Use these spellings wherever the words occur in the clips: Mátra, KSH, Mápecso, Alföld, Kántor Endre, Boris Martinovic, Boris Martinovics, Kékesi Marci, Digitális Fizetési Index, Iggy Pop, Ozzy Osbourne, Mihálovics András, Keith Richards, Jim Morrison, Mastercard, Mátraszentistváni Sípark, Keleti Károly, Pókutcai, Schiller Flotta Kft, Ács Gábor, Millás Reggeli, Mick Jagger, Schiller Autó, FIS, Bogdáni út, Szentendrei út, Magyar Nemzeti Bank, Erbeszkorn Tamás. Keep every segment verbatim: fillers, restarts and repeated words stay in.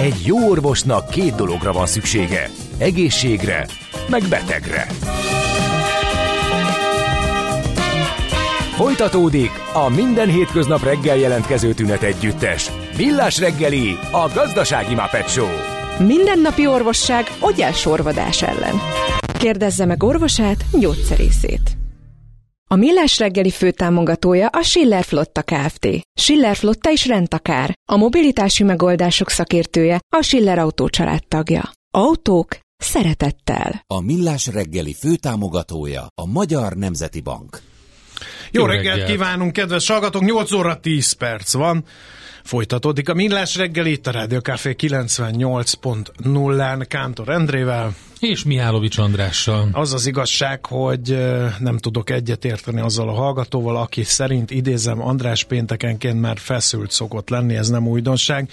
Egy jó orvosnak két dologra van szüksége. Egészségre, meg betegre. Folytatódik a minden hétköznap reggel jelentkező tünet együttes. Millás Reggeli, a gazdasági Mápecso. Mindennapi orvosság ogyásorvadás ellen. Kérdezze meg orvosát, gyógyszerészét. A Millás Reggeli főtámogatója a Schiller Flotta Kft. Schiller Flotta is rendtakár, a mobilitási megoldások szakértője, a Schiller Autó családtagja. Autók szeretettel. A Millás Reggeli főtámogatója a Magyar Nemzeti Bank. Jó, Jó reggelt, reggelt kívánunk, kedves hallgatók! nyolc óra tíz perc van. Folytatódik a Millás Reggeli, itt a Rádió Café kilencvennyolc pont nullán Kántor Endrével. És Mihálovics Andrással. Az az igazság, hogy nem tudok egyetérteni azzal a hallgatóval, aki szerint, idézem, András péntekenként már feszült szokott lenni, ez nem újdonság.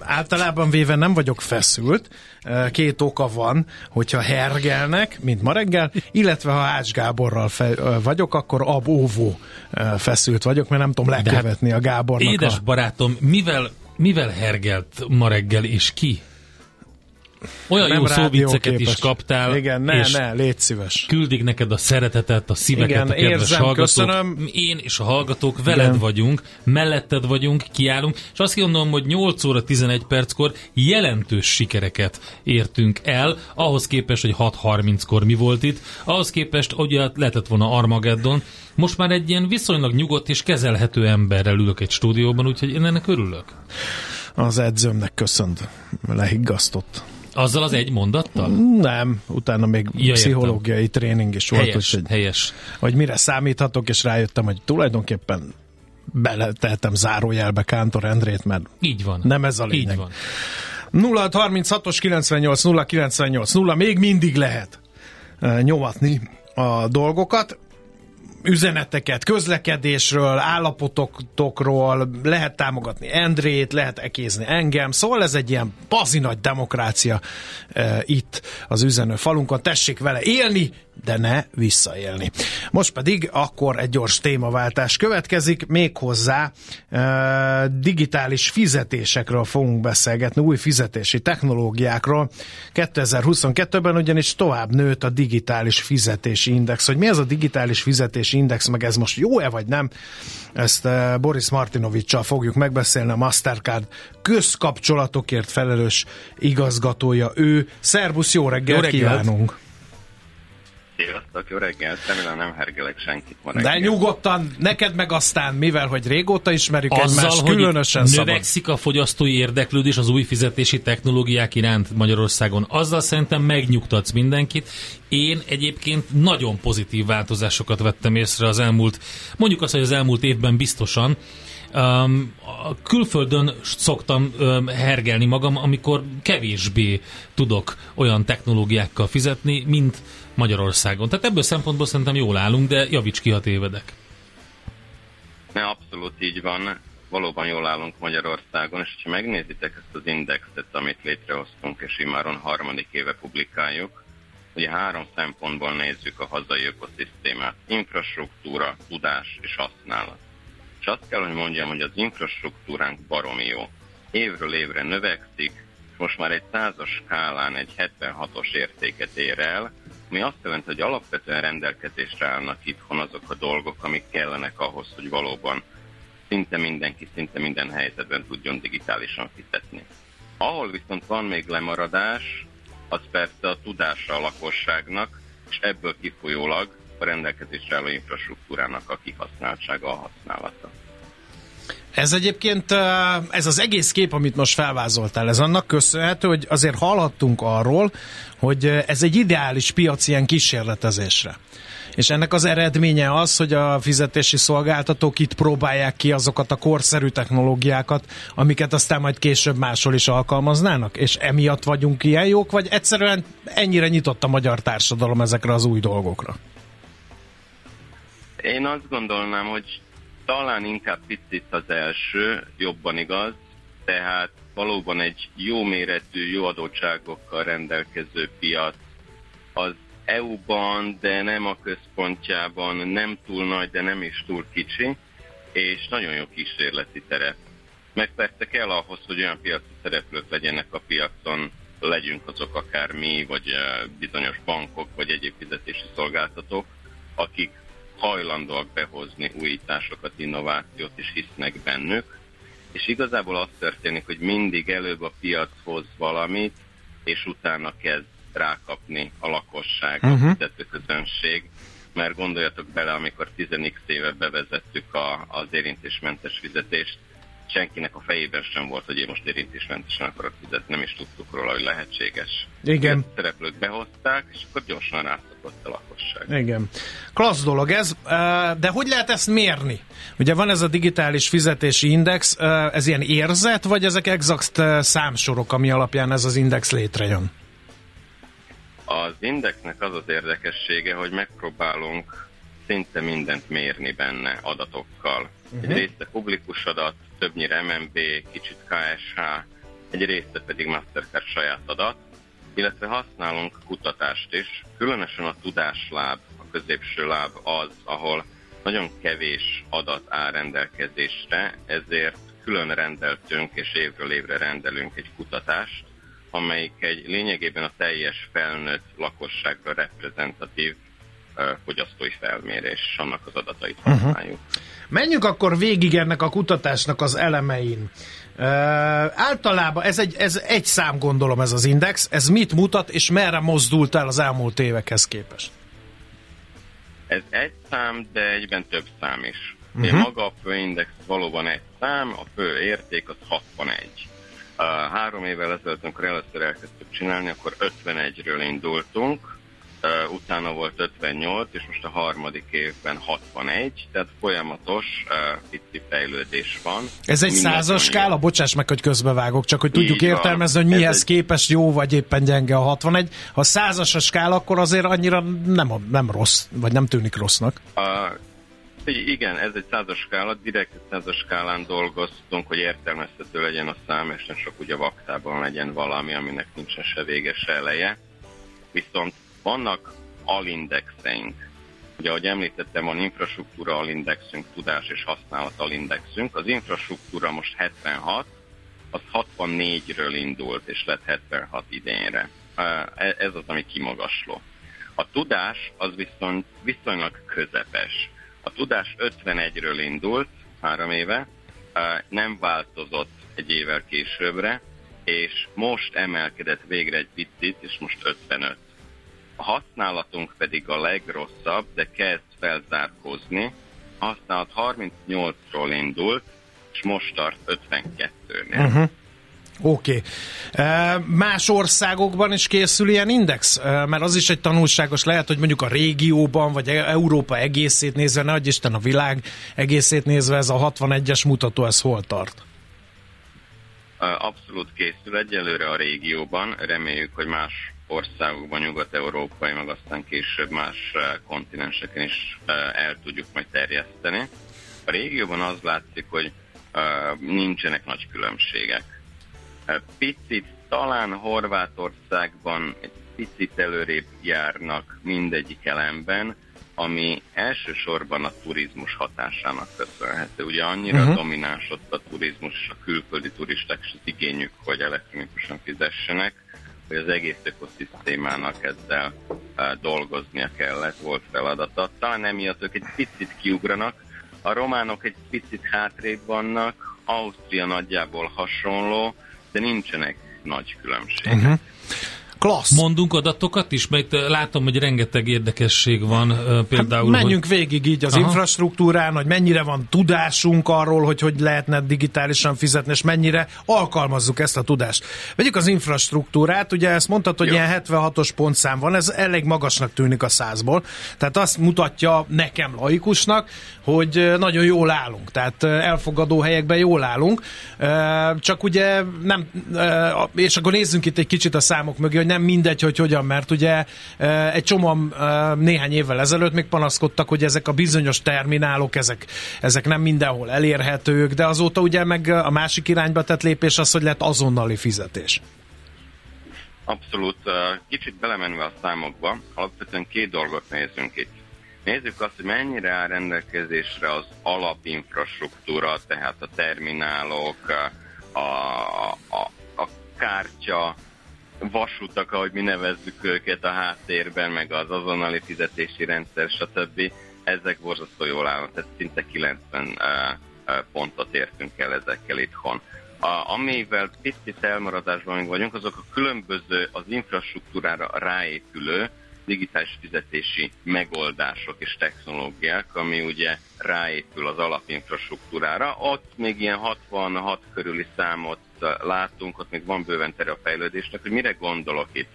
Általában véve nem vagyok feszült, két oka van, hogyha hergelnek, mint ma reggel, illetve ha Ács Gáborral fe- vagyok, akkor ab-óvó feszült vagyok, mert nem tudom lekövetni a Gábornak. Édes a... barátom, mivel, mivel hergelt ma reggel, és ki? Olyan nem jó szóvicceket is kaptál. Igen, ne, és ne, légy szíves. Küldik neked a szeretetet, a szíveket, igen, a kedves érzem, hallgatók. Köszönöm. Én és a hallgatók veled igen. vagyunk, melletted vagyunk, kiállunk, és azt gondolom, hogy nyolc óra tizenegy perckor jelentős sikereket értünk el, ahhoz képest, hogy hat harminckor mi volt itt, ahhoz képest, hogy lehetett volna Armageddon. Most már egy ilyen viszonylag nyugodt és kezelhető emberrel ülök egy stúdióban, úgyhogy én ennek örülök. Az edzőmnek köszönt, lehiggasztott. Azzal az egy mondattal? Nem, utána még ja, pszichológiai értem. Tréning is volt. Helyes, hogy, helyes. Hogy mire számíthatok, és rájöttem, hogy tulajdonképpen beletehetem zárójelbe Kántor Endrét, mert így van. Nem ez a lényeg. nulla harminchat kilencvennyolc nulla kilencvennyolc nulla, még mindig lehet nyomatni a dolgokat. Üzeneteket, közlekedésről, állapotokról, lehet támogatni Endrét, lehet ekézni engem, szóval ez egy ilyen bazi nagy demokrácia e, itt az üzenő falunkon, tessék vele élni, de ne visszaélni. Most pedig akkor egy gyors témaváltás következik, méghozzá e, digitális fizetésekről fogunk beszélgetni, új fizetési technológiákról. kétezer-huszonkettőben ugyanis tovább nőtt a digitális fizetési index. Hogy mi ez a digitális fizetési index, meg ez most jó-e vagy nem, ezt e, Boris Martinoviccsal fogjuk megbeszélni, a Mastercard közkapcsolatokért felelős igazgatója ő. Szervusz, jó reggelt, jó reggelt. Kívánunk! Sziasztok, jó reggelt, remélem nem hergelek senkit ma reggel. De nyugodtan, neked meg aztán, mivel hogy régóta ismerjük azzal, egymást, különösen szabad. Azzal, hogy növekszik a fogyasztói érdeklődés az új fizetési technológiák iránt Magyarországon. Azzal szerintem megnyugtatsz mindenkit. Én egyébként nagyon pozitív változásokat vettem észre az elmúlt, mondjuk azt, hogy az elmúlt évben biztosan. Um, külföldön szoktam um, hergelni magam, amikor kevésbé tudok olyan technológiákkal fizetni, mint Magyarországon. Tehát ebből szempontból szerintem jól állunk, de javíts ki, ha tévedek. Ne, abszolút így van. Valóban jól állunk Magyarországon, és ha megnézitek ezt az indexet, amit létrehoztunk, és immáron harmadik éve publikáljuk, ugye három szempontból nézzük a hazai ökoszisztémát. Infrastruktúra, tudás és használat. És azt kell, hogy mondjam, hogy az infrastruktúránk baromi jó. Évről évre növekszik, most már egy százas skálán egy hetvenhatos értéket ér el, ami azt jelenti, hogy alapvetően rendelkezésre állnak itthon azok a dolgok, amik kellenek ahhoz, hogy valóban szinte mindenki, szinte minden helyzetben tudjon digitálisan fizetni. Ahol viszont van még lemaradás, az persze a tudása a lakosságnak, és ebből kifolyólag a rendelkezésre álló infrastruktúrának a kihasználtsága, a használata. Ez egyébként, ez az egész kép, amit most felvázoltál, ez annak köszönhető, hogy azért hallhattunk arról, hogy ez egy ideális piac ilyen kísérletezésre. És ennek az eredménye az, hogy a fizetési szolgáltatók itt próbálják ki azokat a korszerű technológiákat, amiket aztán majd később máshol is alkalmaznának, és emiatt vagyunk ilyen jók, vagy egyszerűen ennyire nyitott a magyar társadalom ezekre az új dolgokra? Én azt gondolnám, hogy talán inkább picit az első, jobban igaz, tehát valóban egy jó méretű, jó adottságokkal rendelkező piac az é u-ban, de nem a központjában, nem túl nagy, de nem is túl kicsi, és nagyon jó kísérleti terep. meg persze kell ahhoz, hogy olyan piaci szereplők legyenek a piacon, legyünk azok akár mi, vagy bizonyos bankok, vagy egyéb fizetési szolgáltatók, akik hajlandóak behozni újításokat, innovációt, és hisznek bennük. És igazából az történik, hogy mindig előbb a piac hoz valamit, és utána kezd rákapni a lakosság, uh-huh. a fizetőközönség. Mert gondoljatok bele, amikor tíz éve bevezettük a, az érintésmentes fizetést, senkinek a fejében sem volt, hogy én most érintésmentesen akarok fizetni, nem is tudtuk róla, hogy lehetséges. Igen. A szereplők behozták, és akkor gyorsan rászokott a lakosság. Igen. Klassz dolog ez, de hogy lehet ezt mérni? Ugye van ez a digitális fizetési index, ez ilyen érzet, vagy ezek exakt számsorok, ami alapján ez az index létrejön? Az indexnek az az érdekessége, hogy megpróbálunk szinte mindent mérni benne adatokkal. Egy része publikus adat, többnyire em en bé, kicsit ká es há, egy része pedig Mastercard saját adat, illetve használunk kutatást is. Különösen a tudásláb, a középső láb az, ahol nagyon kevés adat áll rendelkezésre, ezért külön rendeltünk és évről évre rendelünk egy kutatást, amelyik egy lényegében a teljes felnőtt lakosságra reprezentatív uh, fogyasztói felmérés, annak az adatait használjuk. Uh-huh. Menjünk akkor végig ennek a kutatásnak az elemein. Uh, általában ez egy, ez egy szám, gondolom, ez az index, ez mit mutat és merre mozdult el az elmúlt évekhez képest? Ez egy szám, de egyben több szám is. Uh-huh. Maga a főindex valóban egy szám, a fő érték az hatvanegy. Uh, három évvel ezelőtt, amikor először elkezdtük csinálni, akkor ötvenegyről indultunk, uh, utána volt ötvennyolc, és most a harmadik évben hatvanegy, tehát folyamatos uh, pici fejlődés van. Ez egy százas skála? Bocsáss meg, hogy közbevágok, csak hogy tudjuk így értelmezni, hogy mihez egy... képest jó vagy éppen gyenge a hatvanegy. Ha százas a skála, akkor azért annyira nem, a, nem rossz, vagy nem tűnik rossznak. Uh, Igen, ez egy százas skála, direkt egy százas skálán dolgoztunk, hogy értelmezhető legyen a szám, és nem csak ugye vaktában legyen valami, aminek nincsen se vége, se eleje. Viszont vannak alindexeink. Ugye, ahogy említettem, van infrastruktúra alindexünk, tudás és használat alindexünk. Az infrastruktúra most hetvenhat, az hatvannégyről indult, és lett hetvenhat idénre. Ez az, ami kimagasló. A tudás az viszont viszonylag közepes. A tudás ötvenegyről indult három éve, nem változott egy évvel későbbre, és most emelkedett végre egy picit, és most ötvenöt. A használatunk pedig a legrosszabb, de kezd felzárkózni. A használat harmincnyolcról indult, és most tart ötvenkettőnél. Uh-huh. Oké. Okay. Más országokban is készül ilyen index? Mert az is egy tanulságos, lehet, hogy mondjuk a régióban, vagy Európa egészét nézve, ne adj Isten, a világ egészét nézve ez a hatvanegyes mutató, ez hol tart? Abszolút készül egyelőre a régióban, reméljük, hogy más országokban, nyugat-európai, meg aztán később más kontinenseken is el tudjuk majd terjeszteni. A régióban az látszik, hogy nincsenek nagy különbségek. Picit, talán Horvátországban egy picit előrébb járnak mindegyik elemben, ami elsősorban a turizmus hatásának köszönhető. Ugye annyira uh-huh. domináns ott a turizmus, és a külföldi turisták is az igényük, hogy elektronikusan fizessenek, hogy az egész ökoszisztémának ezzel dolgoznia kellett, volt feladata. Talán emiatt ők egy picit kiugranak, a románok egy picit hátrébb vannak, Ausztria nagyjából hasonló, de nincsenek nagy különbségek. Uh-huh. Klassz. Mondunk adatokat is, mert látom, hogy rengeteg érdekesség van. Például, hát menjünk hogy... végig így az Aha. infrastruktúrán, hogy mennyire van tudásunk arról, hogy hogy lehetne digitálisan fizetni, és mennyire alkalmazzuk ezt a tudást. Vegyük az infrastruktúrát, ugye ezt mondtad, hogy Jó. ilyen hetvenhatos pontszám van, ez elég magasnak tűnik a százból, tehát azt mutatja nekem laikusnak, hogy nagyon jól állunk, tehát elfogadó helyekben jól állunk, csak ugye nem, és akkor nézzünk itt egy kicsit a számok mögé, hogy nem mindegy, hogy hogyan, mert ugye egy csomóan néhány évvel ezelőtt még panaszkodtak, hogy ezek a bizonyos terminálok, ezek, ezek nem mindenhol elérhetők, de azóta ugye meg a másik irányba tett lépés az, hogy lett azonnali fizetés. Abszolút. Kicsit belemenve a számokba, alapvetően két dolgot nézünk itt. Nézzük azt, hogy mennyire áll rendelkezésre az alapinfrastruktúra, tehát a terminálok, a, a, a kártya, vasutak, ahogy mi nevezzük őket a háttérben, meg az azonnali fizetési rendszer, stb. Ezek borzasztó jól állnak, tehát szinte kilencven pontot értünk el ezekkel itthon. A, amivel picit elmaradásban még vagyunk, azok a különböző, az infrastruktúrára ráépülő digitális fizetési megoldások és technológiák, ami ugye ráépül az alapinfrastruktúrára. Ott még ilyen hatvanhat körüli számot látunk, ott még van bőven tere a fejlődésnek, hogy mire gondolok itt.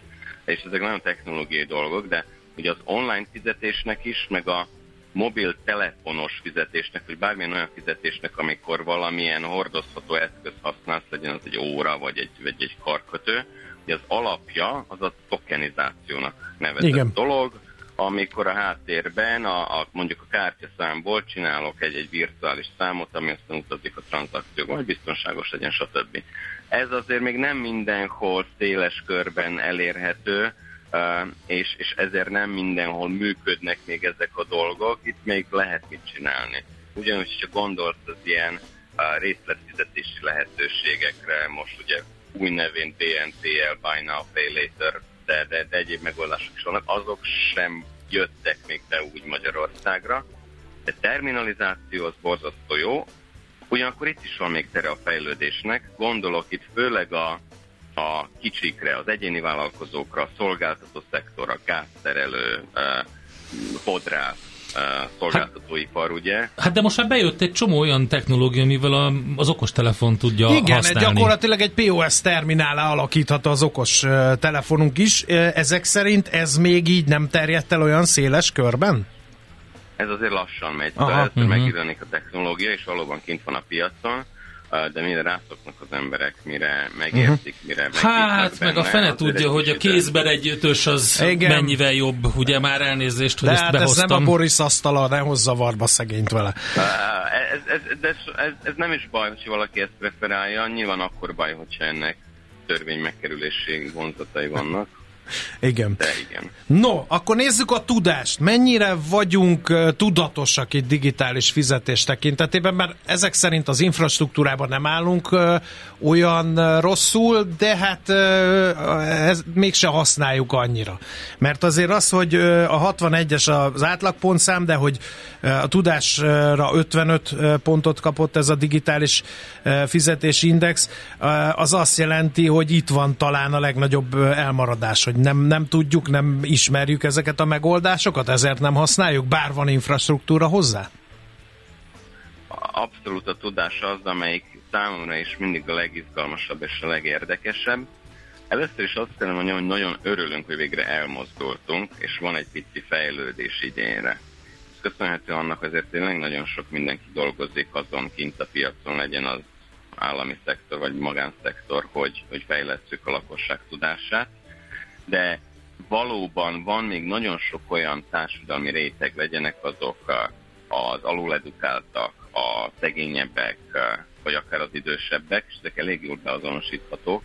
És ezek nagyon technológiai dolgok, de ugye az online fizetésnek is, meg a mobiltelefonos fizetésnek, vagy bármilyen olyan fizetésnek, amikor valamilyen hordozható eszköz használsz, legyen az egy óra, vagy egy, vagy egy karkötő, ugye az alapja az a tokenizációnak nevezett Igen. dolog, amikor a háttérben a, a, mondjuk a kártyaszámból csinálok egy, egy virtuális számot, ami aztán utazik a tranzakcióban, hogy biztonságos legyen, stb. Ez azért még nem mindenhol széles körben elérhető, és, és ezért nem mindenhol működnek még ezek a dolgok, itt még lehet mit csinálni. Ugyanúgy, hogyha gondolsz az ilyen részletfizetési lehetőségekre, most ugye új nevén bé en té el, Buy Now, Pay Later, de, de, de egyéb megoldások is vannak, azok sem jöttek még be úgy Magyarországra. De terminalizáció az borzasztó jó, ugyanakkor itt is van még tere a fejlődésnek, gondolok itt főleg a a kicsikre, az egyéni vállalkozókra, a szolgáltató szektorra, gázszerelő, fodrász, szolgáltatóipar, hát, ugye? Hát de most már bejött egy csomó olyan technológia, amivel a, az okostelefon tudja Igen, használni. Igen, gyakorlatilag egy pé o es terminálá alakítható az okos telefonunk is. Ezek szerint ez még így nem terjedt el olyan széles körben? Ez azért lassan megy. Aha, uh-huh. Megidőnik a technológia, és valóban kint van a piacon. De mire rászoknak az emberek, mire megértik, mire megértik. Hát, benne, meg a fene tudja, hogy a kézben egy ötös az Igen. mennyivel jobb, ugye már elnézést, hogy de ezt hát behoztam. De ez nem a Boris asztala, ne hozza varba szegényt vele. Ez, ez, ez, ez, ez nem is baj, hogy valaki ezt preferálja, nyilván akkor baj, hogyha ennek törvény megkerülési vonzatai vannak. Igen. igen. No, akkor nézzük a tudást. Mennyire vagyunk tudatosak itt digitális fizetés tekintetében, mert ezek szerint az infrastruktúrában nem állunk olyan rosszul, de hát ezt mégse használjuk annyira. Mert azért az, hogy a hatvanegyes az átlagpontszám, de hogy a tudásra ötvenöt pontot kapott ez a digitális fizetési index, az azt jelenti, hogy itt van talán a legnagyobb elmaradás, hogy nem, nem tudjuk, nem ismerjük ezeket a megoldásokat, ezért nem használjuk, bár van infrastruktúra hozzá? Abszolút a tudás az, amelyik számomra is mindig a legizgalmasabb és a legérdekesebb. Először is azt szerintem, hogy nagyon örülünk, hogy végre elmozdultunk, és van egy pici fejlődés idénre. Ez köszönhető annak, azért tényleg nagyon sok mindenki dolgozik azon kint a piacon, legyen az állami szektor vagy magánszektor, hogy, hogy fejlesszük a lakosság tudását. De valóban van még nagyon sok olyan társadalmi réteg, legyenek azok az aluledukáltak, a szegényebbek, vagy akár az idősebbek, és ezek elég jól beazonosíthatók,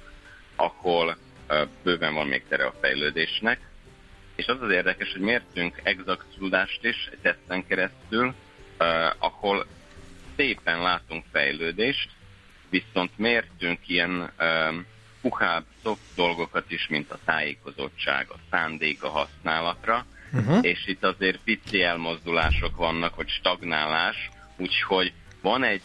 ahol bőven van még tere a fejlődésnek. És az az érdekes, hogy mértünk exakt tudást is egy teszten keresztül, ahol szépen látunk fejlődést, viszont mértünk ilyen puhább, szoft dolgokat is, mint a tájékozottság, a szándék a használatra, uh-huh. és itt azért pici elmozdulások vannak, vagy stagnálás, úgyhogy van egy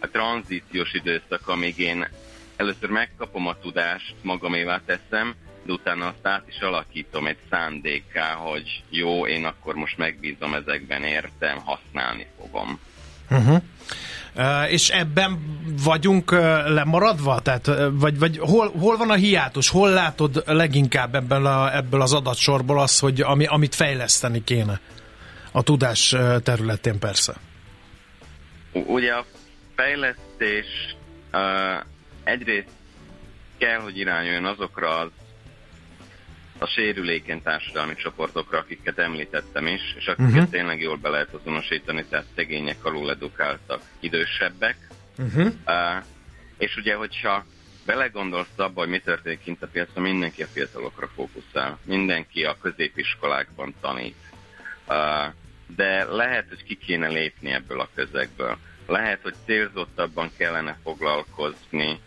a tranzíciós időszak, amíg én először megkapom a tudást, magamévá teszem, de utána azt át is alakítom egy szándékká, hogy jó, én akkor most megbízom ezekben, értem, használni fogom. Uh-huh. Uh, és ebben vagyunk uh, lemaradva? Tehát, uh, vagy, vagy hol, hol van a hiátus? Hol látod leginkább ebből, a, ebből az adatsorból az, hogy ami, amit fejleszteni kéne a tudás területén persze? Ugye a fejlesztés uh, egyrészt kell, hogy irányuljon azokra az a sérülékeny társadalmi csoportokra, akiket említettem is, és akiket uh-huh. tényleg jól be lehet azonosítani, tehát szegények, aluledukáltak, idősebbek. Uh-huh. Uh, és ugye, hogyha belegondolsz abba, hogy mi történik kint a piacon, mindenki a fiatalokra fókuszál, mindenki a középiskolákban tanít. Uh, de lehet, hogy ki kéne lépni ebből a közegből. Lehet, hogy célzottabban kellene foglalkozni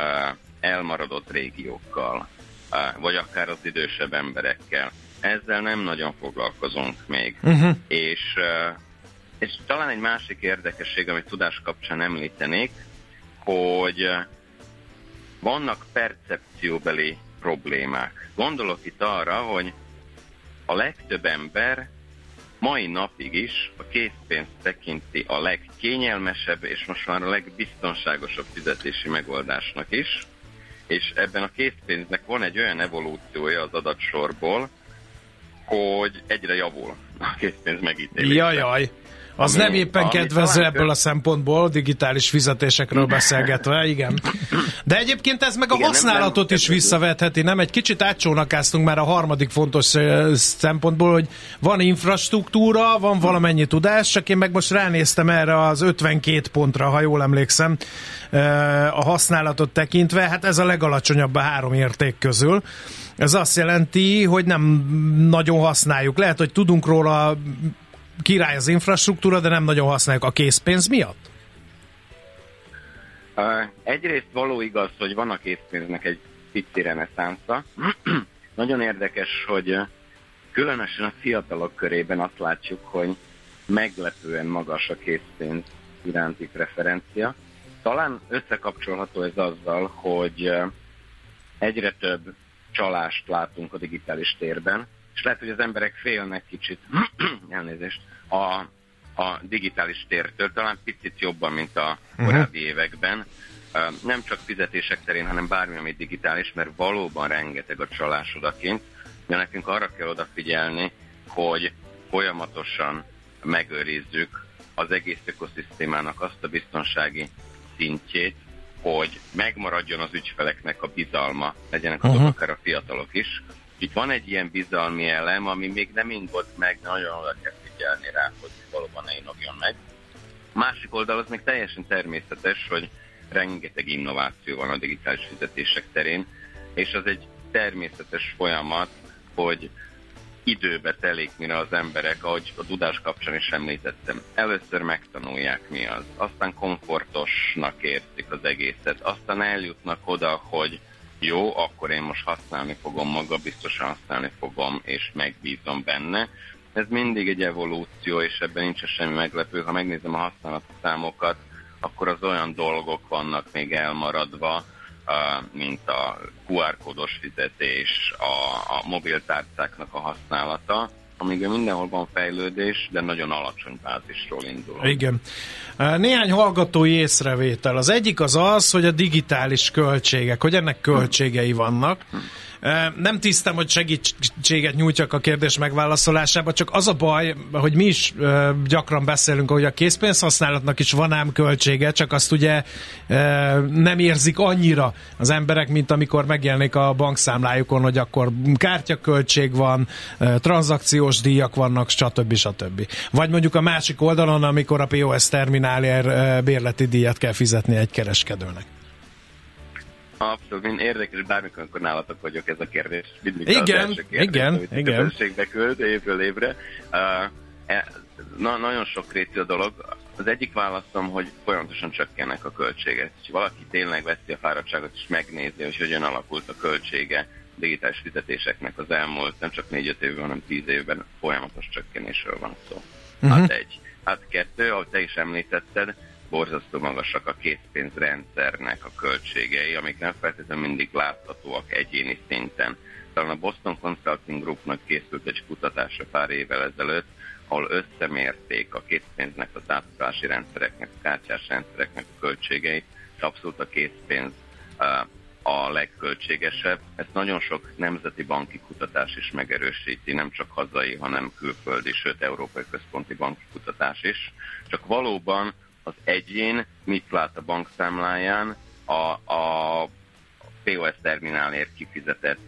uh, elmaradott régiókkal, uh, vagy akár az idősebb emberekkel. Ezzel nem nagyon foglalkozunk még. Uh-huh. És, uh, és talán egy másik érdekesség, amit tudás kapcsán említenék, hogy uh, vannak percepcióbeli problémák. Gondolok itt arra, hogy a legtöbb ember mai napig is a készpénzt tekinti a legkényelmesebb és most már a legbiztonságosabb fizetési megoldásnak is, és ebben a készpénznek van egy olyan evolúciója az adatsorból, hogy egyre javul a készpénz megítélése. Jajjaj! Az ami, nem éppen kedvező ebből a szempontból, digitális fizetésekről beszélgetve, igen. De egyébként ez meg a igen, használatot nem, nem is visszavetheti, nem? Egy kicsit átcsónakáztunk már a harmadik fontos szempontból, hogy van infrastruktúra, van valamennyi tudás, csak én meg most ránéztem erre az ötvenkét pontra, ha jól emlékszem, a használatot tekintve, hát ez a legalacsonyabb a három érték közül. Ez azt jelenti, hogy nem nagyon használjuk. Lehet, hogy tudunk róla, király az infrastruktúra, de nem nagyon használjuk a készpénz miatt? Uh, egyrészt való igaz, hogy van a készpénznek egy pici reneszánsza. Nagyon érdekes, hogy különösen a fiatalok körében azt látjuk, hogy meglepően magas a készpénz iránti preferencia. Talán összekapcsolható ez azzal, hogy egyre több csalást látunk a digitális térben, és lehet, hogy az emberek félnek kicsit elnézést, a, a digitális tértől, talán picit jobban, mint a korábbi uh-huh. években. Nem csak fizetések terén, hanem bármi, ami digitális, mert valóban rengeteg a csalás odakint, de nekünk arra kell odafigyelni, hogy folyamatosan megőrizzük az egész ökoszisztémának azt a biztonsági szintjét, hogy megmaradjon az ügyfeleknek a bizalma, legyenek azok uh-huh. akár a fiatalok is. Itt van egy ilyen bizalmi elem, ami még nem ingott meg, nagyon oda kell figyelni rá, hogy valóban ne inogjon meg. Másik oldal az még teljesen természetes, hogy rengeteg innováció van a digitális fizetések terén, és az egy természetes folyamat, hogy időbe telik, mire az emberek, ahogy a tudás kapcsán is említettem, először megtanulják mi az, aztán komfortosnak értik az egészet, aztán eljutnak oda, hogy jó, akkor én most használni fogom maga, biztosan használni fogom, és megbízom benne. Ez mindig egy evolúció, és ebben nincs semmi meglepő. Ha megnézem a használati számokat, akkor az olyan dolgok vannak még elmaradva, mint a kú er kódos fizetés, a, a mobiltárcáknak a használata, amíg mindenhol van fejlődés, de nagyon alacsony bázisról indul. Igen. Néhány hallgatói észrevétel. Az egyik az az, hogy a digitális költségek, hogy ennek költségei vannak. Nem tisztem, hogy segítséget nyújtsak a kérdés megválaszolásába, csak az a baj, hogy mi is gyakran beszélünk, hogy a készpénzhasználatnak is van ám költsége, csak azt ugye nem érzik annyira az emberek, mint amikor megjelenik a bankszámlájukon, hogy akkor kártyaköltség van, tranzakciós díjak vannak, stb. Stb. Vagy mondjuk a másik oldalon, amikor a pé o es terminálért bérleti díjat kell fizetni egy kereskedőnek. Abszolút, én érdekes, bármikor, amikor nálatok vagyok, ez a kérdés. Mindig igen, az kérdés, igen, amit igen. A közösségbe küld évről évre. Uh, na, nagyon sokrétű a dolog. Az egyik válaszom, hogy folyamatosan csökkennek a költségek. És valaki tényleg veszi a fáradtságot, és megnézi, hogy hogyan alakult a költsége a digitális fizetéseknek az elmúlt, nem csak négy-öt évben, hanem tíz évben folyamatos csökkenésről van szó. Uh-huh. Hát egy. Hát kettő, ahogy te is említetted, borzasztó magasak a készpénzrendszernek a költségei, amik nem feltétlenül mindig láthatóak egyéni szinten. Talán a Boston Consulting Groupnak készült egy kutatása pár évvel ezelőtt, ahol összemérték a készpénznek, az átutási rendszereknek, a kártyás rendszereknek a költségeit, és abszolút a készpénz a legköltségesebb. Ezt nagyon sok nemzeti banki kutatás is megerősíti, nem csak hazai, hanem külföldi, sőt Európai Központi Banki kutatás is. Csak valóban az egyén mit lát a bankszámláján a, a pé o es terminálért kifizetett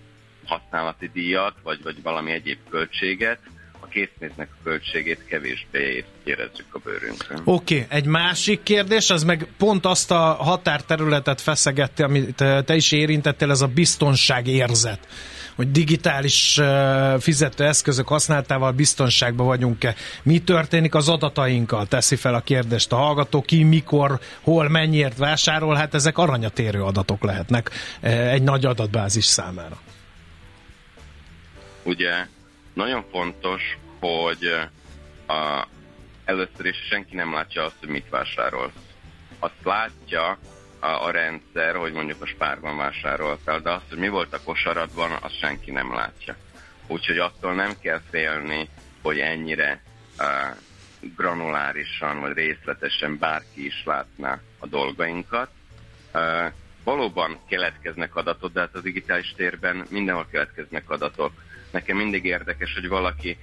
használati díjat, vagy, vagy valami egyéb költséget, a készpénznek a költségét kevésbé érezzük a bőrünkön. Oké, okay. Egy másik kérdés, az meg pont azt a határterületet feszegetti, amit te is érintettél, ez a biztonságérzet. hogy digitális fizetőeszközök használatával biztonságban vagyunk-e. Mi történik az adatainkkal? Teszi fel a kérdést a hallgató, ki, mikor, hol, mennyiért vásárol. Hát ezek aranyat érő adatok lehetnek egy nagy adatbázis számára. Ugye nagyon fontos, hogy a, először is senki nem látja azt, hogy mit vásárol. Azt látja a, a rendszer, hogy mondjuk a Spárban vásároltál, de azt, hogy mi volt a kosaradban, azt senki nem látja. Úgyhogy attól nem kell félni, hogy ennyire a, granulárisan vagy részletesen bárki is látná a dolgainkat. A, valóban keletkeznek adatok, de hát a digitális térben mindenhol keletkeznek adatok. Nekem mindig érdekes, hogy valaki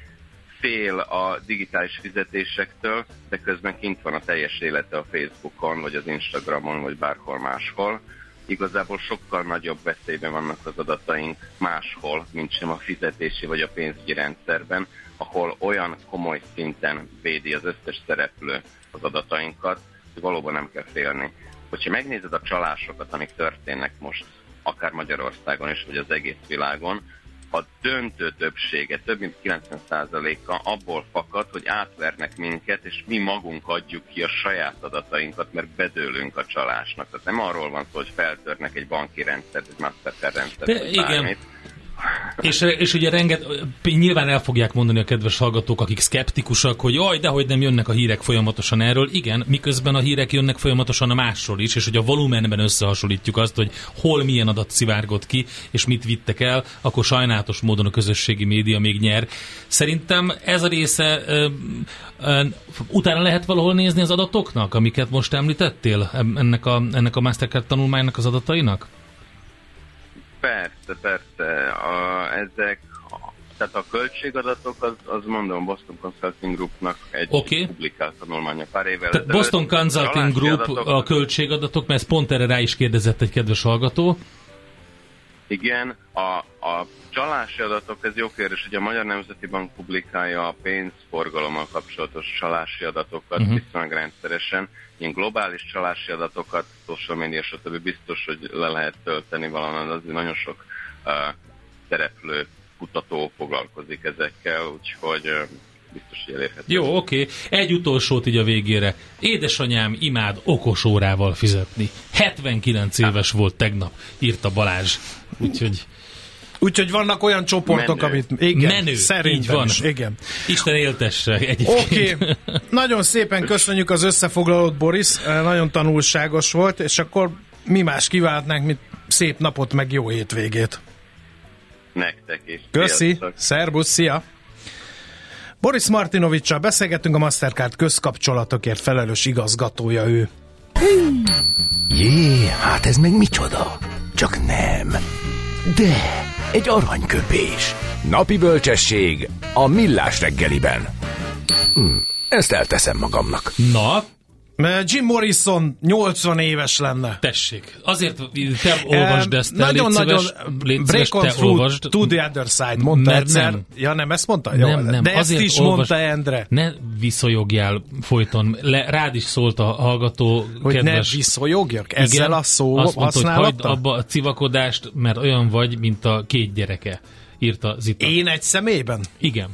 fél a digitális fizetésektől, de közben kint van a teljes élete a Facebookon, vagy az Instagramon, vagy bárhol máshol. Igazából sokkal nagyobb veszélyben vannak az adataink máshol, mint sem a fizetési vagy a pénzügyi rendszerben, ahol olyan komoly szinten védi az összes szereplő az adatainkat, hogy valóban nem kell félni. Hogyha megnézed a csalásokat, amik történnek most, akár Magyarországon is, vagy az egész világon, a döntő többsége, több mint kilencven százaléka abból fakad, hogy átvernek minket, és mi magunk adjuk ki a saját adatainkat, mert bedőlünk a csalásnak. Tehát nem arról van szó, hogy feltörnek egy banki rendszert, egy Mastercard rendszert, de, vagy bármit. És, és ugye renget, nyilván el fogják mondani a kedves hallgatók, akik szkeptikusak, hogy jaj, dehogy nem jönnek a hírek folyamatosan erről. Igen, miközben a hírek jönnek folyamatosan a másról is, és hogy a volumenben összehasonlítjuk azt, hogy hol milyen adat szivárgott ki, és mit vittek el, akkor sajnálatos módon a közösségi média még nyer. Szerintem ez a része ö, ö, utána lehet valahol nézni az adatoknak, amiket most említettél ennek a, ennek a Mastercard tanulmánynak az adatainak? Persze, persze. A, ezek, tehát a költségadatok, az, az mondom, Boston Consulting Groupnak egy okay. publikált tanulmánya pár évvel. Tehát Boston Consulting Group adatok, a költségadatok, mert pont erre rá is kérdezett egy kedves hallgató. Igen, a, a csalási adatok, ez jó kérdés, hogy a Magyar Nemzeti Bank publikálja a pénzforgalommal kapcsolatos csalási adatokat uh-huh. viszonylag rendszeresen. Ilyen globális csalási adatokat, social media, stb. Biztos, hogy le lehet tölteni valamit, azért nagyon sok uh, szereplő, kutató foglalkozik ezekkel, úgyhogy uh, biztos, hogy elérhető. Jó, oké. Okay. Egy utolsót így a végére. Édesanyám imád okos órával fizetni. hetvenkilenc éves volt tegnap, írta Balázs. Úgyhogy... Úgyhogy vannak olyan csoportok, menő. Amit... Igen, menő, így van. Igen. Isten éltesse egyébként. Oké, okay. Nagyon szépen köszönjük az összefoglalót, Boris. Nagyon tanulságos volt, és akkor mi más kívánhatnánk, mint szép napot, meg jó hétvégét. Nektek is. Köszi, Sziasztok. Szervusz, szia! Boris Martinovic-sal beszélgettünk, a Mastercard közkapcsolatokért felelős igazgatója ő. Jé, hát ez meg micsoda? Csak nem. De egy aranyköpés. Napi bölcsesség a Millás Reggeliben. Hm, ezt elteszem magamnak. Na? Jim Morrison nyolcvan éves lenne. Tessék. Azért te olvasd ezt, te légy szíves, légy szíves, te olvasd. To the other side, mondta egyszer. Nem. Ja nem, ezt mondta? Nem, Jó, nem. De ezt is olvas... mondta Endre. Ne viszojogjál folyton. Le, rád is szólt a hallgató, hogy kedves. Hogy ne viszolyogjak? Ezzel igen, a szó használattal? Hagyd abba a civakodást, mert olyan vagy, mint a két gyereke, írta Zita. Én egy személyben? Igen.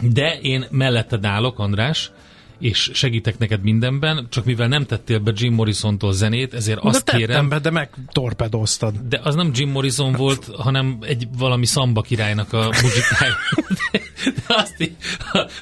De én melletted állok, András, és segítek neked mindenben, csak mivel nem tettél be Jim Morrisontól zenét, ezért de azt kérem... De tettem be, de megtorpedóztad. De az nem Jim Morrison volt, hanem egy valami szamba királynak a muzsikája. De, de azt így,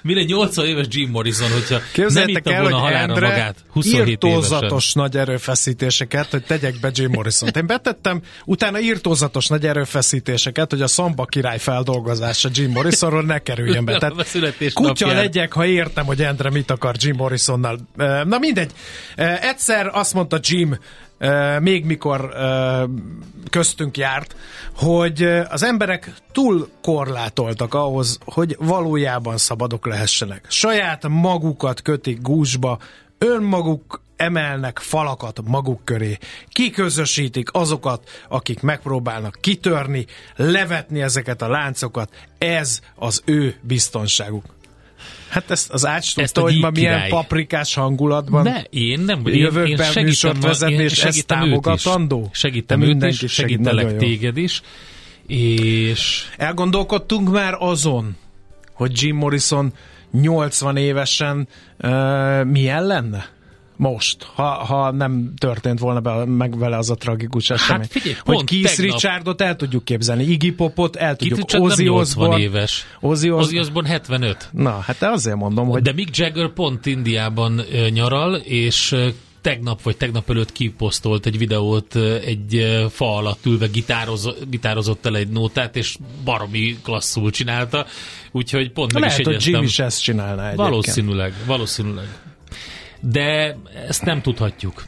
mire nyolcvan éves Jim Morrison, hogyha képzeljétek nem írta volna halára Endre magát huszonhét írtózatos évesen. Nagy erőfeszítéseket, hogy tegyek be Jim Morrisont. Én betettem, utána írtózatos nagy erőfeszítéseket, hogy a szamba király feldolgozása Jim Morrisonról ne kerüljön be. Tehát kutya legyek, ha értem, hogy Endre mit akar Jim Morrisonnal. Na mindegy. Egyszer azt mondta Jim, még mikor köztünk járt, hogy az emberek túl korlátoltak ahhoz, hogy valójában szabadok lehessenek. Saját magukat kötik gúzsba, önmaguk emelnek falakat maguk köré. Kiközösítik azokat, akik megpróbálnak kitörni, levetni ezeket a láncokat. Ez az ő biztonságuk. Hát ezt az Ács tudta, hogy ma milyen paprikás hangulatban de én nem, jövőkben én műsort vezetni, és ezt támogatandó? Segítem őt is, segítelek téged is, És elgondolkodtunk már azon, hogy Jim Morrison nyolcvan évesen uh, milyen lenne most, ha, ha nem történt volna be, meg vele az a tragikus esemény. Hát figyelj, hogy Keith tegnap... Richardot el tudjuk képzelni, Iggy Popot el tudjuk. Ozzy Osbourne. Ozzy Osbourne hetvenöt. Na, hát azért mondom, hogy... De Mick Jagger pont Indiában nyaral, és tegnap vagy tegnap előtt kiposztolt egy videót, egy fa alatt ülve gitároz, gitározott el egy nótát, és baromi klasszul csinálta, úgyhogy pont meg lehet, is egyeztem. Lehet, hogy Jim is ezt csinálná egyébként. Valószínűleg, valószínűleg. De ezt nem tudhatjuk,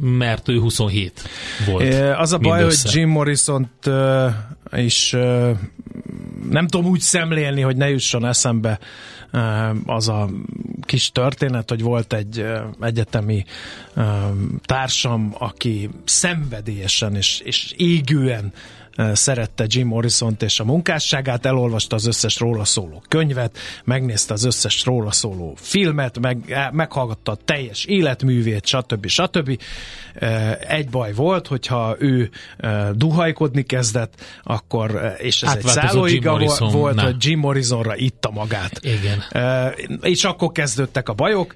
mert ő huszonhét volt. É, az a baj, mindössze. Hogy Jim Morrisont uh, is uh, nem tudom úgy szemlélni, hogy ne jusson eszembe uh, az a kis történet, hogy volt egy uh, egyetemi uh, társam, aki szenvedélyesen és, és égően szerette Jim Morrisont és a munkásságát, elolvasta az összes róla szóló könyvet, megnézte az összes róla szóló filmet, meg, meghallgatta a teljes életművét, stb. stb. Egy baj volt, hogyha ő duhajkodni kezdett, akkor, és ez hát egy szállóiga volt, ne. hogy Jim Morrisonra itta magát. Igen. És akkor kezdődtek a bajok.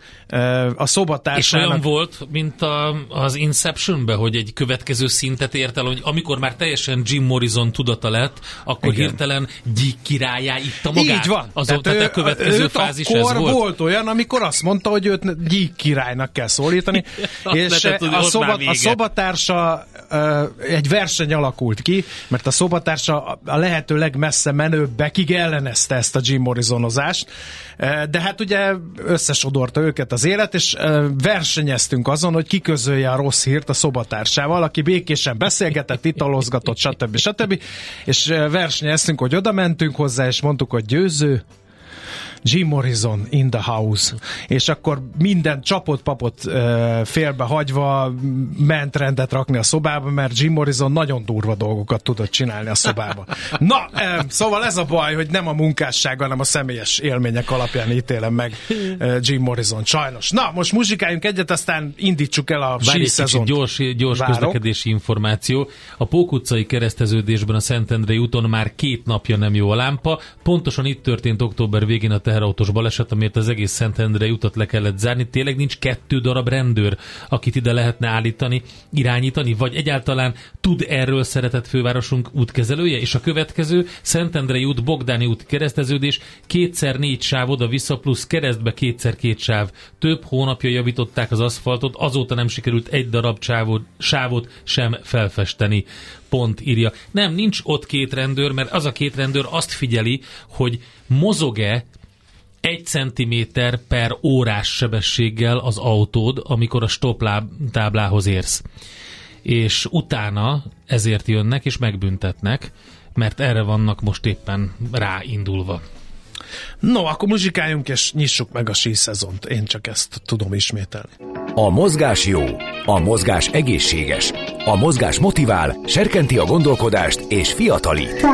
A szobatársának... És olyan volt, mint a, az Inceptionben, hogy egy következő szintet ért el, hogy amikor már teljesen Jim Morrison tudata lett, akkor igen. hirtelen gyík királyá itta magát. Így van. Azóta tehát ő, a következő fázis ez volt. Volt olyan, amikor azt mondta, hogy őt gyík királynak kell szólítani, és a, szoba, a szobatársa egy verseny alakult ki, mert a szobatársa a lehető legmessze menőbbekig ellenezte ezt a Jim Morrisonozást, de hát ugye összesodorta őket az élet, és versenyeztünk azon, hogy kiközölje a rossz hírt a szobatársával, aki békésen beszélgetett, italozgatott, stb. stb. És versenyeztünk, hogy oda mentünk hozzá, és mondtuk, hogy győző Jim Morrison in the house. És akkor minden csapot-papot félbe hagyva ment rendet rakni a szobába, mert Jim Morrison nagyon durva dolgokat tudott csinálni a szobában. Na, szóval ez a baj, hogy nem a munkássága, hanem a személyes élmények alapján ítélem meg Jim Morrison. Sajnos. Na, most muzsikáljunk egyet, aztán indítsuk el a sí szezont. Gyors, gyors közlekedési információ. A Pókutcai kereszteződésben a Szentendrei úton már két napja nem jó a lámpa. Pontosan itt történt október végén a teherautós baleset, amiért az egész Szentendrei utat le kellett zárni. Tényleg nincs kettő darab rendőr, akit ide lehetne állítani, irányítani, vagy egyáltalán tud erről szeretett fővárosunk útkezelője? És a következő Szentendrei út, Bogdáni út kereszteződés, kétszer négy sáv oda-vissza, plusz keresztbe kétszer két sáv. Több hónapja javították az aszfaltot, azóta nem sikerült egy darab sávot, sávot sem felfesteni. Pont írja. Nem, nincs ott két rendőr, mert az a két rendőr azt figyeli, hogy mozog-e egy centiméter per órás sebességgel az autód, amikor a stop táblához érsz. És utána ezért jönnek és megbüntetnek, mert erre vannak most éppen ráindulva. No, akkor muzsikáljunk és nyissuk meg a sí szezont. Én csak ezt tudom ismételni. A mozgás jó, a mozgás egészséges, a mozgás motivál, serkenti a gondolkodást és fiatalít.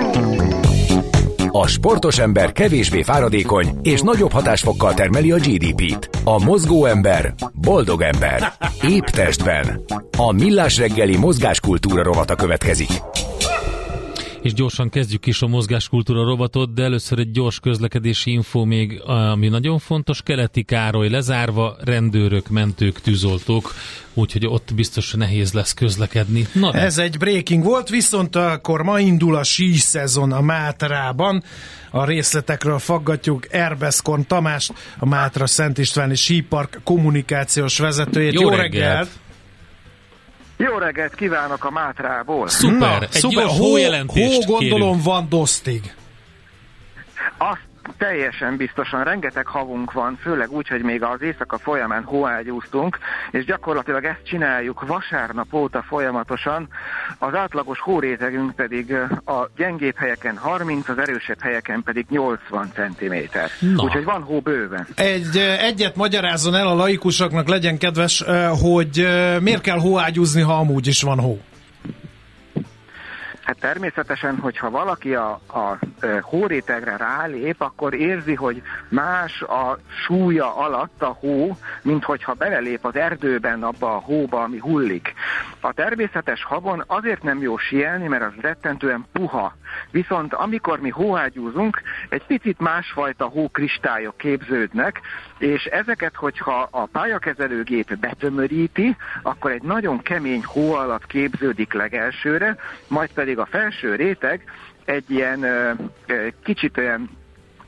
A sportos ember kevésbé fáradékony és nagyobb hatásfokkal termeli a gé dé pét. A mozgó ember boldog ember. Épp testben. A Millás reggeli mozgáskultúra rovata következik. És gyorsan kezdjük is a mozgáskultúra rovatot, de először egy gyors közlekedési infó még, ami nagyon fontos. Keleti Károly lezárva, rendőrök, mentők, tűzoltók, úgyhogy ott biztos nehéz lesz közlekedni. Na, ez egy breaking volt, viszont akkor ma indul a sí szezon a Mátrában. A részletekről faggatjuk Erbeszkorn Tamást, a Mátraszentistváni Sípark kommunikációs vezetőjét. Jó, Jó reggelt! reggelt. Jó reggelt kívánok a Mátrából! Szuper! Na, egy szuper. Jó hójelentést hó, hó gondolom kérünk. Van dosztig? Azt teljesen biztosan. Rengeteg havunk van, főleg úgy, hogy még az éjszaka folyamán hóágyúztunk, és gyakorlatilag ezt csináljuk vasárnap óta folyamatosan. Az átlagos hórétegünk pedig a gyengébb helyeken harminc, az erősebb helyeken pedig nyolcvan centiméter. Na. Úgyhogy van hó bőven. Egy, egyet magyarázzon el a laikusoknak, legyen kedves, hogy miért kell hóágyúzni, ha amúgy is van hó? Hát természetesen, hogyha valaki a, a hórétegre rálép, akkor érzi, hogy más a súlya alatt a hó, mint hogyha belelép az erdőben abba a hóba, ami hullik. A természetes havon azért nem jó sielni, mert az rettentően puha. Viszont amikor mi hóágyúzunk, egy picit másfajta hókristályok képződnek, és ezeket, hogyha a pályakezelőgép betömöríti, akkor egy nagyon kemény hó alatt képződik legelsőre, majd pedig a felső réteg egy ilyen ö, ö, kicsit olyan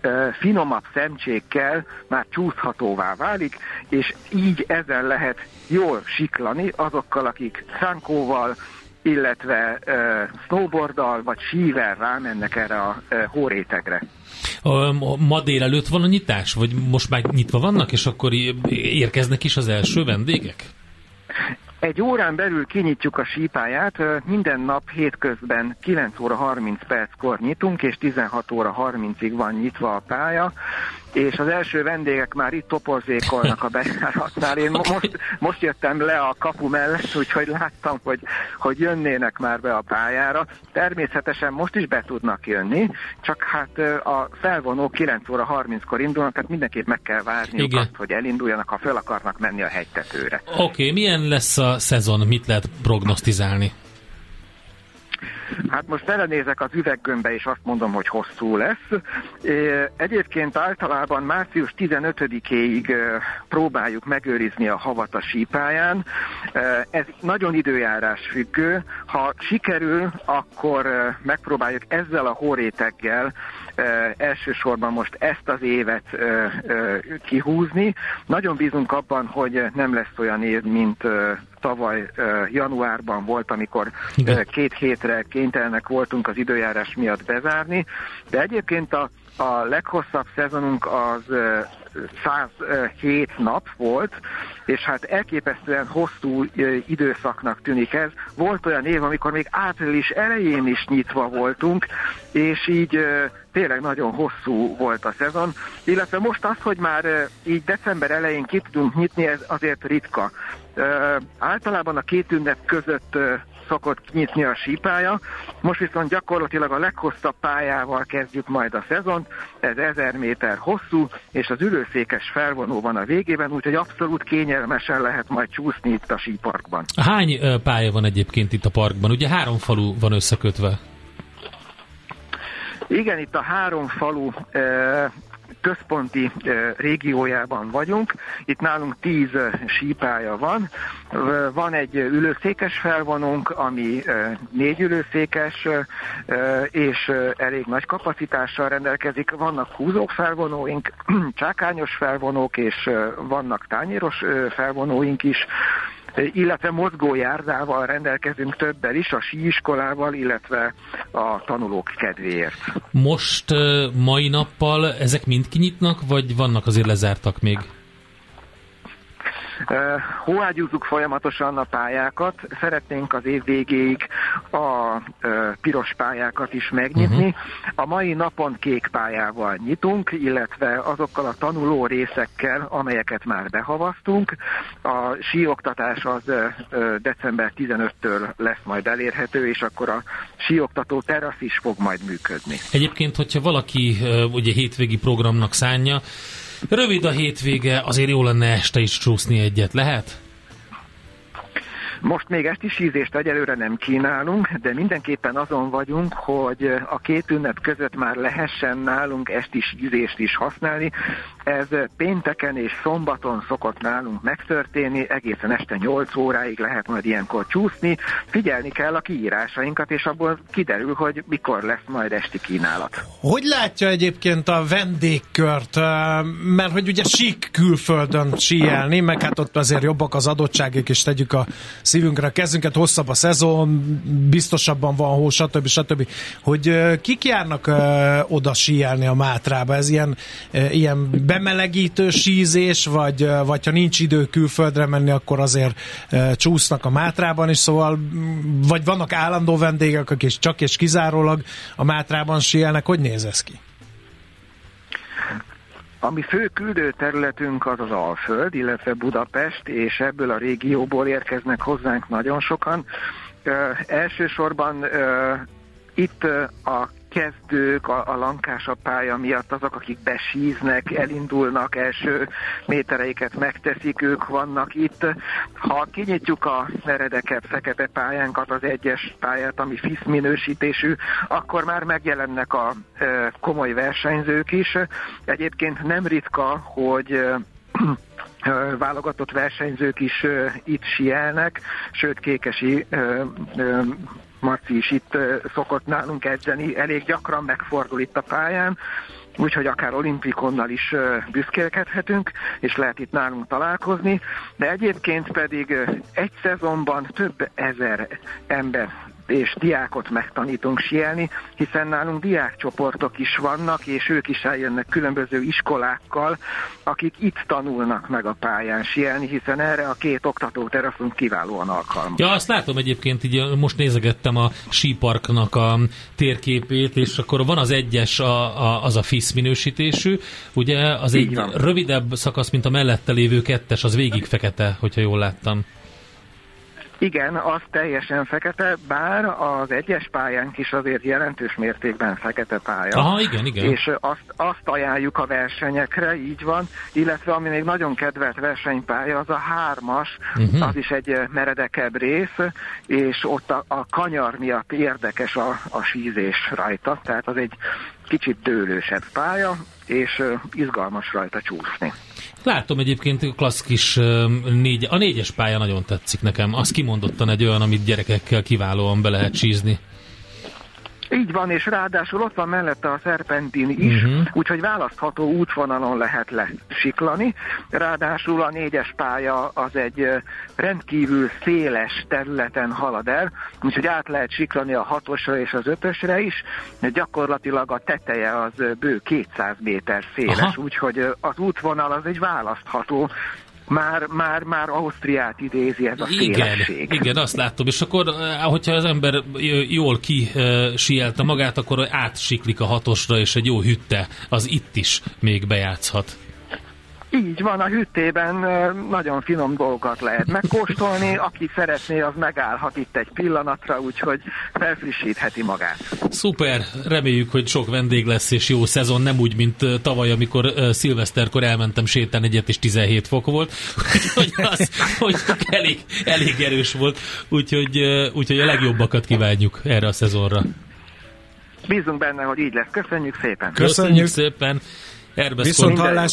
ö, finomabb szemcsékkel már csúszhatóvá válik, és így ezen lehet jól siklani azokkal, akik szánkóval, illetve ö, snowboarddal vagy sível rámennek erre a ö, hórétegre. Ma délelőtt van a nyitás, vagy most már nyitva vannak, és akkor érkeznek is az első vendégek? Egy órán belül kinyitjuk a sípályát, minden nap hétközben kilenc óra harminc perckor nyitunk, és tizenhat óra harmincig van nyitva a pálya, és az első vendégek már itt toporzékolnak a bejáratnál. Én okay. most, most jöttem le a kapu mellett, úgyhogy láttam, hogy, hogy jönnének már be a pályára. Természetesen most is be tudnak jönni, csak hát a felvonók kilenc óra harminckor indulnak, tehát mindenképp meg kell várniuk azt, hogy elinduljanak, ha föl akarnak menni a hegytetőre. Oké, okay, milyen lesz a szezon? Mit lehet prognosztizálni? Hát most belenézek az üveggömbbe, és azt mondom, hogy hosszú lesz. Egyébként általában március tizenötödikéig próbáljuk megőrizni a havat a sípályán. Ez nagyon időjárás függő. Ha sikerül, akkor megpróbáljuk ezzel a hóréteggel elsősorban most ezt az évet kihúzni. Nagyon bízunk abban, hogy nem lesz olyan év, mint tavaly januárban volt, amikor de. két hétre kénytelenek voltunk az időjárás miatt bezárni, de egyébként a, a leghosszabb szezonunk az száz hét nap volt, és hát elképesztően hosszú időszaknak tűnik ez. Volt olyan év, amikor még április elején is nyitva voltunk, és így tényleg nagyon hosszú volt a szezon, illetve most az, hogy már így december elején ki tudunk nyitni, ez azért ritka. Általában a két ünnep között szokott nyitni a sípálya, most viszont gyakorlatilag a leghosszabb pályával kezdjük majd a szezont, ez ezer méter hosszú, és az ülőszékes felvonó van a végében, úgyhogy abszolút kényelmesen lehet majd csúszni itt a síparkban. Hány pálya van egyébként itt a parkban? Ugye három falu van összekötve. Igen, itt a három falu e, központi e, régiójában vagyunk. Itt nálunk tíz sípálya van. Van egy ülőszékes felvonónk, ami e, négy ülőszékes, e, és elég nagy kapacitással rendelkezik. Vannak húzók felvonóink, csákányos felvonók, és e, vannak tányéros e, felvonóink is, illetve mozgójárdával rendelkezünk többel is, a síiskolával, illetve a tanulók kedvéért. Most mai nappal ezek mind kinyitnak, vagy vannak azért lezártak még? Hóágyúzzuk folyamatosan a pályákat, szeretnénk az év végéig a piros pályákat is megnyitni. Uh-huh. A mai napon kék pályával nyitunk, illetve azokkal a tanuló részekkel, amelyeket már behavaztunk. A síoktatás az december tizenötödikétől lesz majd elérhető, és akkor a síoktató terasz is fog majd működni. Egyébként, hogyha valaki ugye hétvégi programnak szánja, rövid a hétvége, azért jó lenne este is csúszni egyet, lehet? Most még esti sízést egyelőre nem kínálunk, de mindenképpen azon vagyunk, hogy a két ünnep között már lehessen nálunk esti sízést is használni. Ez pénteken és szombaton szokott nálunk megtörténni, egészen este nyolc óráig lehet majd ilyenkor csúszni. Figyelni kell a kiírásainkat, és abból kiderül, hogy mikor lesz majd esti kínálat. Hogy látja egyébként a vendégkört? Mert hogy ugye sík külföldön síelni, meg hát ott azért jobbak az adottságok, és tegyük a szívünkre a kezünket, hosszabb a szezon, biztosabban van hó, stb. stb. Hogy kik járnak oda síelni a Mátrába? Ez ilyen, ilyen bemelegítő sízés, vagy, vagy ha nincs idő külföldre menni, akkor azért csúsznak a Mátrában is, szóval vagy vannak állandó vendégek, akik csak és kizárólag a Mátrában síelnek. Hogy néz ez ki? A mi fő küldőterületünk az az Alföld, illetve Budapest, és ebből a régióból érkeznek hozzánk nagyon sokan. Ö, elsősorban ö, itt a kezdők, a, a lankásabb pálya miatt azok, akik besíznek, elindulnak, első métereiket megteszik, ők vannak itt. Ha kinyitjuk a meredekebb fekete pályánkat, az egyes pályát, ami FIS minősítésű, akkor már megjelennek a e, komoly versenyzők is. Egyébként nem ritka, hogy e, válogatott versenyzők is uh, itt sielnek, sőt Kékesi uh, uh, Marci is itt uh, szokott nálunk edzeni, elég gyakran megfordul itt a pályán, úgyhogy akár olimpikonnal is uh, büszkélkedhetünk, és lehet itt nálunk találkozni, de egyébként pedig uh, egy szezonban több ezer ember és diákot megtanítunk síelni, hiszen nálunk diákcsoportok is vannak, és ők is eljönnek különböző iskolákkal, akik itt tanulnak meg a pályán síelni, hiszen erre a két oktatóteraszunk kiválóan alkalmas. Ja, azt látom egyébként, így most nézegettem a síparknak a térképét, és akkor van az egyes, a, a, az a FIS minősítésű, ugye az így egy van. Rövidebb szakasz, mint a mellette lévő kettes, az végig fekete, hogyha jól láttam. Igen, az teljesen fekete, bár az egyes pályánk is azért jelentős mértékben fekete pálya. Aha, igen, igen. És azt, azt ajánljuk a versenyekre, így van, illetve ami még nagyon kedvelt versenypálya, az a hármas, uh-huh. az is egy meredekebb rész, és ott a, a kanyar miatt érdekes a, a sízés rajta, tehát az egy kicsit dőlősebb pálya, és izgalmas rajta csúszni. Látom egyébként, a klasszikus négy, a négyes pálya nagyon tetszik nekem. Az kimondottan egy olyan, amit gyerekekkel kiválóan be lehet csízni. Így van, és ráadásul ott van mellette a szerpentin is, uh-huh. úgyhogy választható útvonalon lehet lesiklani. Ráadásul a négyes pálya az egy rendkívül széles területen halad el, úgyhogy át lehet siklani a hatosra és az ötösre is, gyakorlatilag a teteje az bő kétszáz méter széles, úgyhogy az útvonal az egy választható. Már, már, már Ausztriát idézi ez a szélesség. Igen, igen, azt látom. És akkor, hogyha az ember jól kisielte magát, akkor átsiklik a hatosra, és egy jó hütte az itt is még bejátszhat. Így van, a hüttében nagyon finom dolgokat lehet megkóstolni, aki szeretné, az megállhat itt egy pillanatra, úgyhogy felfrissítheti magát. Szuper, reméljük, hogy sok vendég lesz és jó szezon, nem úgy, mint tavaly, amikor szilveszterkor elmentem sétálni egyet és tizenhét fok volt, úgyhogy az hogy elég, elég erős volt, úgyhogy, úgyhogy a legjobbakat kívánjuk erre a szezonra. Bízunk benne, hogy így lesz. Köszönjük szépen! Köszönjük, Köszönjük szépen! Erbeszkorn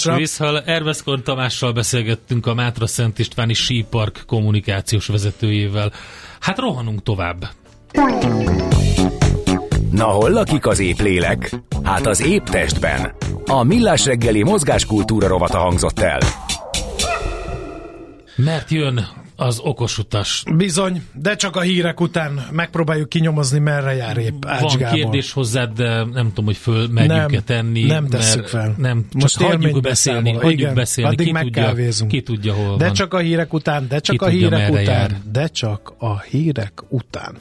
Viszont Tamással beszélgettünk, a Mátraszentistváni Sípark kommunikációs vezetőjével. Hát rohanunk tovább. Na, hol lakik az épp lélek? Hát az épp testben. A Millás reggeli mozgáskultúra rovata hangzott el. Mert jön az okos utas. Bizony, de csak a hírek után megpróbáljuk kinyomozni, merre jár épp Ács Gábor. Van kérdés hozzád, de nem tudom, hogy föl merjük-e tenni. Nem tesszük fel. Nem, most hagyjuk beszélni, hagyjuk beszélni. Addig megkávézunk. Ki tudja, hol van. De csak a hírek után, de csak a hírek után, de csak a hírek után.